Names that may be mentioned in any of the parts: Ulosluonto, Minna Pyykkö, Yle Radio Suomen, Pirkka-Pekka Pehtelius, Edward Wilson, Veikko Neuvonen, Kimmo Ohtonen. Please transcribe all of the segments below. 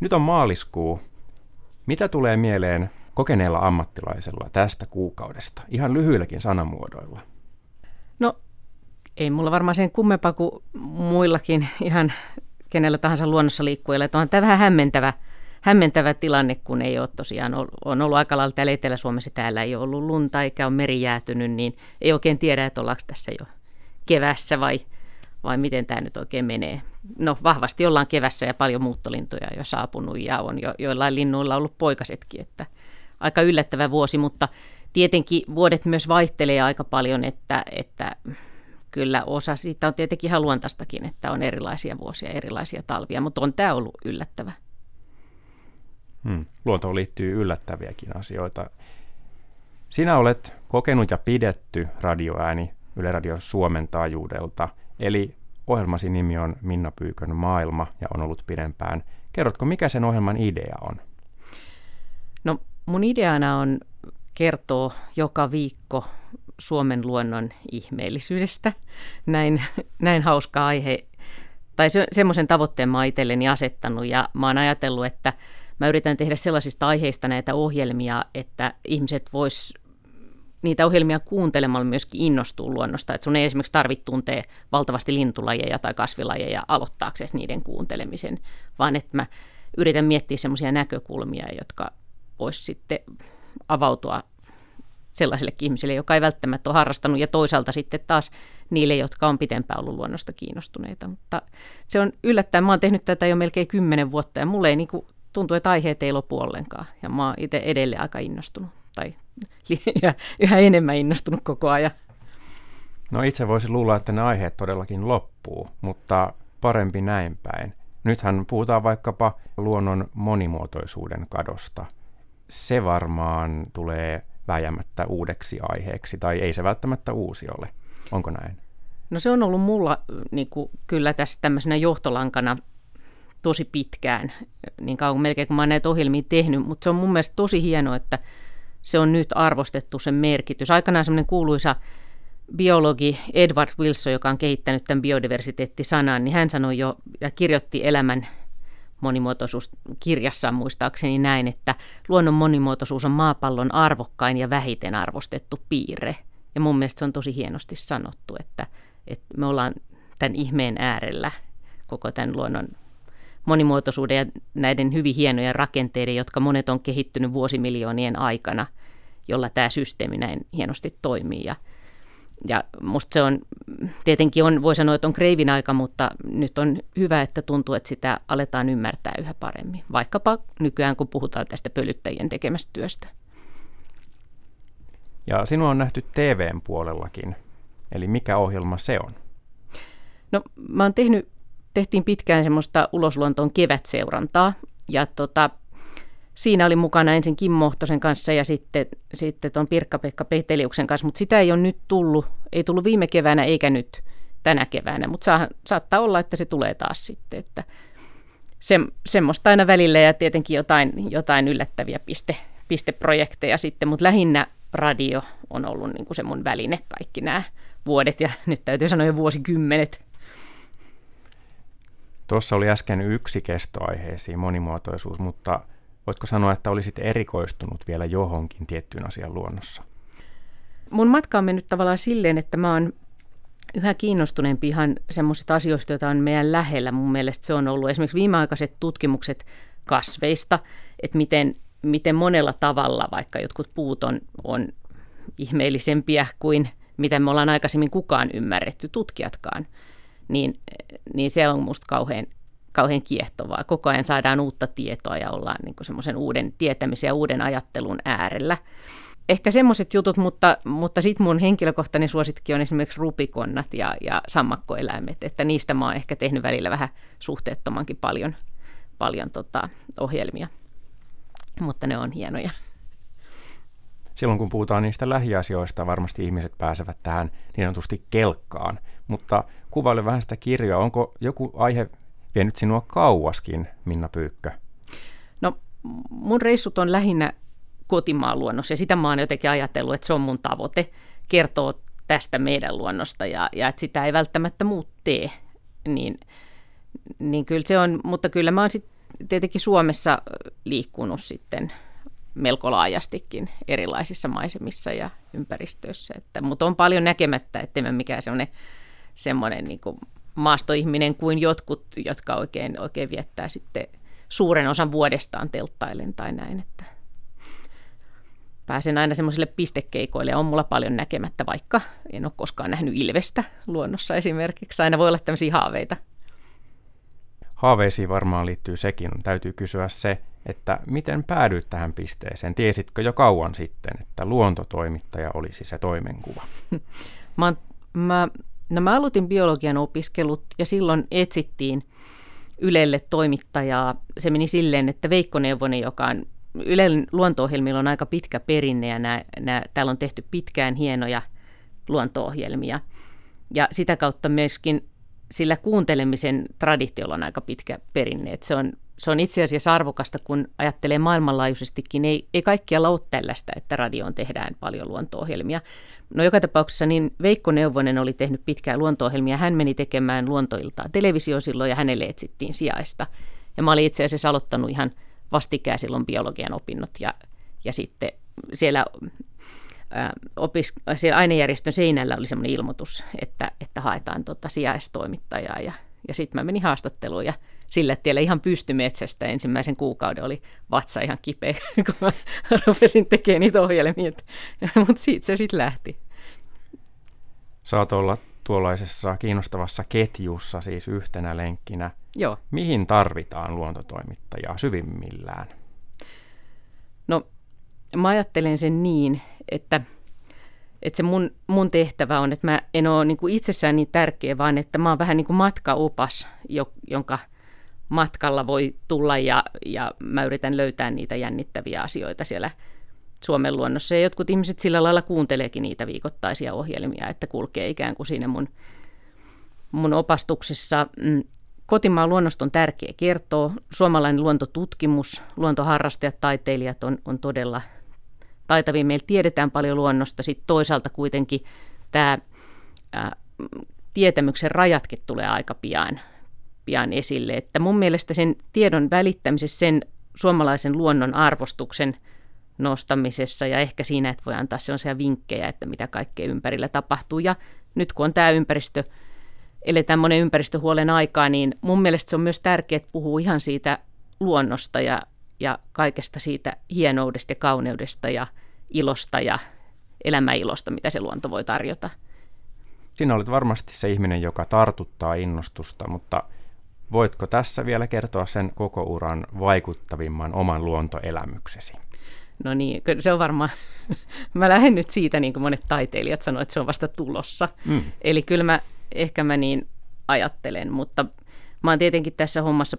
Nyt on maaliskuu. Mitä tulee mieleen kokeneella ammattilaisella tästä kuukaudesta, ihan lyhyilläkin sanamuodoilla? No, ei mulla varmaan sen kummempaa kuin muillakin ihan kenellä tahansa luonnossa liikkujalla. Onhan tämä vähän hämmentävä tilanne, kun ei ole tosiaan on ollut aika lailla täällä Etelä-Suomessa, täällä ei ole ollut lunta eikä ole meri jäätynyt, niin ei oikein tiedä, että ollaanko tässä jo kevässä vai miten tämä nyt oikein menee. No, vahvasti ollaan kevässä ja paljon muuttolintuja on jo saapunut ja on joillain linnuilla ollut poikasetkin, että aika yllättävä vuosi, mutta tietenkin vuodet myös vaihtelee aika paljon, että kyllä osa siitä on tietenkin ihan luontaistakin, että on erilaisia vuosia, erilaisia talvia, mutta on tämä ollut yllättävä. Luontoon liittyy yllättäviäkin asioita. Sinä olet kokenut ja pidetty radioääni Yle Radio Suomen taajuudelta, eli ohjelmasi nimi on Minna Pyykön maailma ja on ollut pidempään. Kerrotko, mikä sen ohjelman idea on? No, mun ideana on kertoa joka viikko Suomen luonnon ihmeellisyydestä. Näin hauska aihe, tai semmoisen tavoitteen mä itselleni asettanut, ja mä oon ajatellut, että mä yritän tehdä sellaisista aiheista näitä ohjelmia, että ihmiset vois niitä ohjelmia kuuntelemalla myöskin innostuu luonnosta. Että sun ei esimerkiksi tarvitse tuntea valtavasti lintulajeja tai kasvilajeja aloittaaksesi niiden kuuntelemisen, vaan että mä yritän miettiä semmoisia näkökulmia, jotka voisi sitten avautua sellaiselle ihmiselle, joka ei välttämättä ole harrastanut, ja toisaalta sitten taas niille, jotka on pitempään ollut luonnosta kiinnostuneita. Mutta se on yllättäen, mä oon tehnyt tätä jo melkein 10 vuotta, ja mulle ei tuntuu, että aiheet ei lopu ollenkaan, ja mä oon itse edelleen aika innostunut, tai yhä enemmän innostunut koko ajan. No, itse voisin luulla, että ne aiheet todellakin loppuu, mutta parempi näin päin. Nythän puhutaan vaikkapa luonnon monimuotoisuuden kadosta. Se varmaan tulee vääjäämättä uudeksi aiheeksi, tai ei se välttämättä uusi ole. Onko näin? No, se on ollut mulla niin kuin, kyllä tässä tämmöisenä johtolankana tosi pitkään, niin kauan melkein kun mä oon näitä ohjelmia tehnyt, mutta se on mun mielestä tosi hienoa, että se on nyt arvostettu sen merkitys. Aikanaan semmoinen kuuluisa biologi Edward Wilson, joka on kehittänyt tämän biodiversiteettisanan, niin hän sanoi jo ja kirjoitti elämän monimuotoisuuskirjassa muistaakseni näin, että luonnon monimuotoisuus on maapallon arvokkain ja vähiten arvostettu piirre. Ja mun mielestä se on tosi hienosti sanottu, että me ollaan tämän ihmeen äärellä, koko tämän luonnon monimuotoisuuden ja näiden hyvin hienojen rakenteiden, jotka monet on kehittynyt vuosimiljoonien aikana, jolla tämä systeemi näin hienosti toimii. Ja musta se on, tietenkin on, voi sanoa, että on kreivin aika, mutta nyt on hyvä, että tuntuu, että sitä aletaan ymmärtää yhä paremmin, vaikkapa nykyään, kun puhutaan tästä pölyttäjien tekemästä työstä. Ja sinua on nähty TV:n puolellakin, eli mikä ohjelma se on? No, mä oon tehtiin pitkään semmoista Ulosluontoon kevätseurantaa, ja siinä oli mukana ensin Kimmo Ohtosen kanssa ja sitten tuon Pirkka-Pekka Pehteliuksen kanssa, mutta sitä ei ole nyt tullut, ei tullut viime keväänä eikä nyt tänä keväänä, mutta saattaa olla, että se tulee taas sitten, että semmoista aina välillä ja tietenkin jotain yllättäviä pisteprojekteja sitten, mutta lähinnä radio on ollut niin kuin se mun väline kaikki nämä vuodet ja nyt täytyy sanoa jo vuosikymmenet. Tuossa oli äsken yksi kestoaiheisiin, monimuotoisuus, mutta voitko sanoa, että olisit erikoistunut vielä johonkin tiettyyn asian luonnossa? Mun matka on mennyt tavallaan silleen, että mä oon yhä kiinnostuneempi ihan semmoisista asioista, joita on meidän lähellä. Mun mielestä se on ollut esimerkiksi viimeaikaiset tutkimukset kasveista, että miten monella tavalla vaikka jotkut puut on ihmeellisempiä kuin mitä me ollaan aikaisemmin kukaan ymmärretty, tutkijatkaan. Niin se on musta kauhean kiehtovaa. Koko ajan saadaan uutta tietoa ja ollaan niin kuin semmoisen uuden tietämisen ja uuden ajattelun äärellä. Ehkä semmoiset jutut, mutta sitten mun henkilökohtainen suosikki on esimerkiksi rupikonnat ja sammakkoeläimet, että niistä mä oon ehkä tehnyt välillä vähän suhteettomankin paljon ohjelmia, mutta ne on hienoja. Silloin kun puhutaan niistä lähiasioista, varmasti ihmiset pääsevät tähän niin sanotusti kelkkaan, mutta kuvaile vähän sitä kirjoa. Onko joku aihe vienyt sinua kauaskin, Minna Pyykkö? No, mun reissut on lähinnä kotimaan luonnossa ja sitä mä oon jotenkin ajatellut, että se on mun tavoite kertoa tästä meidän luonnosta ja että sitä ei välttämättä muut tee. Niin kyllä se on, mutta kyllä mä oon sitten tietenkin Suomessa liikkunut sitten melko laajastikin erilaisissa maisemissa ja ympäristöissä. Mutta on paljon näkemättä, ettei mä mikään semmoinen niin kuin maastoihminen kuin jotkut, jotka oikein viettää sitten suuren osan vuodestaan telttailen tai näin. Että pääsen aina semmoisille pistekeikoille ja on mulla paljon näkemättä, vaikka en ole koskaan nähnyt ilvestä luonnossa esimerkiksi. Aina voi olla tämmöisiä haaveita. Haaveisiin varmaan liittyy sekin. Täytyy kysyä se, että miten päädyit tähän pisteeseen? Tiesitkö jo kauan sitten, että luontotoimittaja olisi se toimenkuva? Mä aloitin biologian opiskelut ja silloin etsittiin Ylelle toimittajaa. Se meni silleen, että Veikko Neuvonen, joka on Ylen luonto-ohjelmilla on aika pitkä perinne ja täällä on tehty pitkään hienoja luonto-ohjelmia. Ja sitä kautta myöskin sillä kuuntelemisen traditiolla on aika pitkä perinne. Et se on itse asiassa arvokasta, kun ajattelee maailmanlaajuisestikin. Ei kaikkialla ole tällaista, että radioon tehdään paljon luonto-ohjelmia. No joka tapauksessa niin Veikko Neuvonen oli tehnyt pitkää luonto-ohjelmia. Hän meni tekemään luontoiltaa televisio silloin ja hänelle etsittiin sijaista. Ja mä olin itse asiassa aloittanut ihan vastikään silloin biologian opinnot ja sitten siellä ainejärjestön seinällä oli semmoinen ilmoitus, että haetaan sijaistoimittajaa ja sitten mä menin haastatteluun ja sillä tiellä ihan pystymetsästä ensimmäisen kuukauden oli vatsa ihan kipeä, kun mä rupesin tekemään niitä ohjelmia, mutta siitä se sitten lähti. Saat olla tuollaisessa kiinnostavassa ketjussa siis yhtenä lenkkinä. Joo. Mihin tarvitaan luontotoimittajaa syvimmillään? No, mä ajattelen sen niin, että se mun tehtävä on, että mä en ole niin kuin itsessään niin tärkeä, vaan että mä oon vähän niin kuin matkaopas, jonka matkalla voi tulla ja mä yritän löytää niitä jännittäviä asioita siellä Suomen luonnossa. Ja jotkut ihmiset sillä lailla kuunteleekin niitä viikoittaisia ohjelmia, että kulkee ikään kuin siinä mun opastuksessa. Kotimaan luonnosta on tärkeä kertoa. Suomalainen luontotutkimus, luontoharrastajat, taiteilijat on todella taitavia. Meillä tiedetään paljon luonnosta. Sitten toisaalta kuitenkin tämä tietämyksen rajatkin tulee aika pian esille. Että mun mielestä sen tiedon välittämisessä, sen suomalaisen luonnon arvostuksen nostamisessa ja ehkä siinä, että voi antaa sellaisia vinkkejä, että mitä kaikkea ympärillä tapahtuu. Ja nyt kun on tämä eletään monen ympäristöhuolen aikaa, niin mun mielestä se on myös tärkeää puhua ihan siitä luonnosta ja kaikesta siitä hienoudesta ja kauneudesta ja ilosta ja elämäilosta, mitä se luonto voi tarjota. Sinä olet varmasti se ihminen, joka tartuttaa innostusta, mutta voitko tässä vielä kertoa sen koko uran vaikuttavimman oman luontoelämyksesi? No niin, se on varmaan, mä lähden nyt siitä, niin kuin monet taiteilijat sanoo, että se on vasta tulossa. Eli kyllä Ehkä mä niin ajattelen, mutta mä oon tietenkin tässä hommassa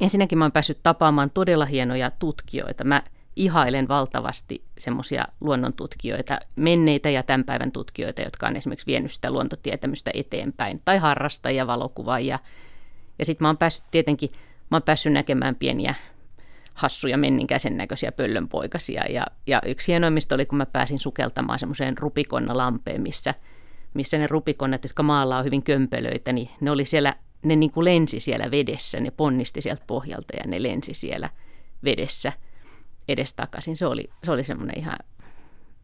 ensinnäkin mä oon päässyt tapaamaan todella hienoja tutkijoita. Mä ihailen valtavasti semmoisia luonnontutkijoita, menneitä ja tämän päivän tutkijoita, jotka on esimerkiksi vienyt sitä luontotietämystä eteenpäin, tai harrastajia, valokuvaajia. Ja sitten mä oon päässyt näkemään pieniä hassuja, menninkäisen näköisiä pöllönpoikasia. Ja yksi hienoimmista oli, kun mä pääsin sukeltamaan semmoiseen rupikonnalampeen, missä ne rupikonnat, jotka maalla on hyvin kömpelöitä, niin ne oli siellä, ne niin kuin lensi siellä vedessä, ne ponnisti sieltä pohjalta ja ne lensi siellä vedessä edestakaisin. Se oli semmoinen ihan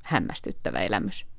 hämmästyttävä elämys.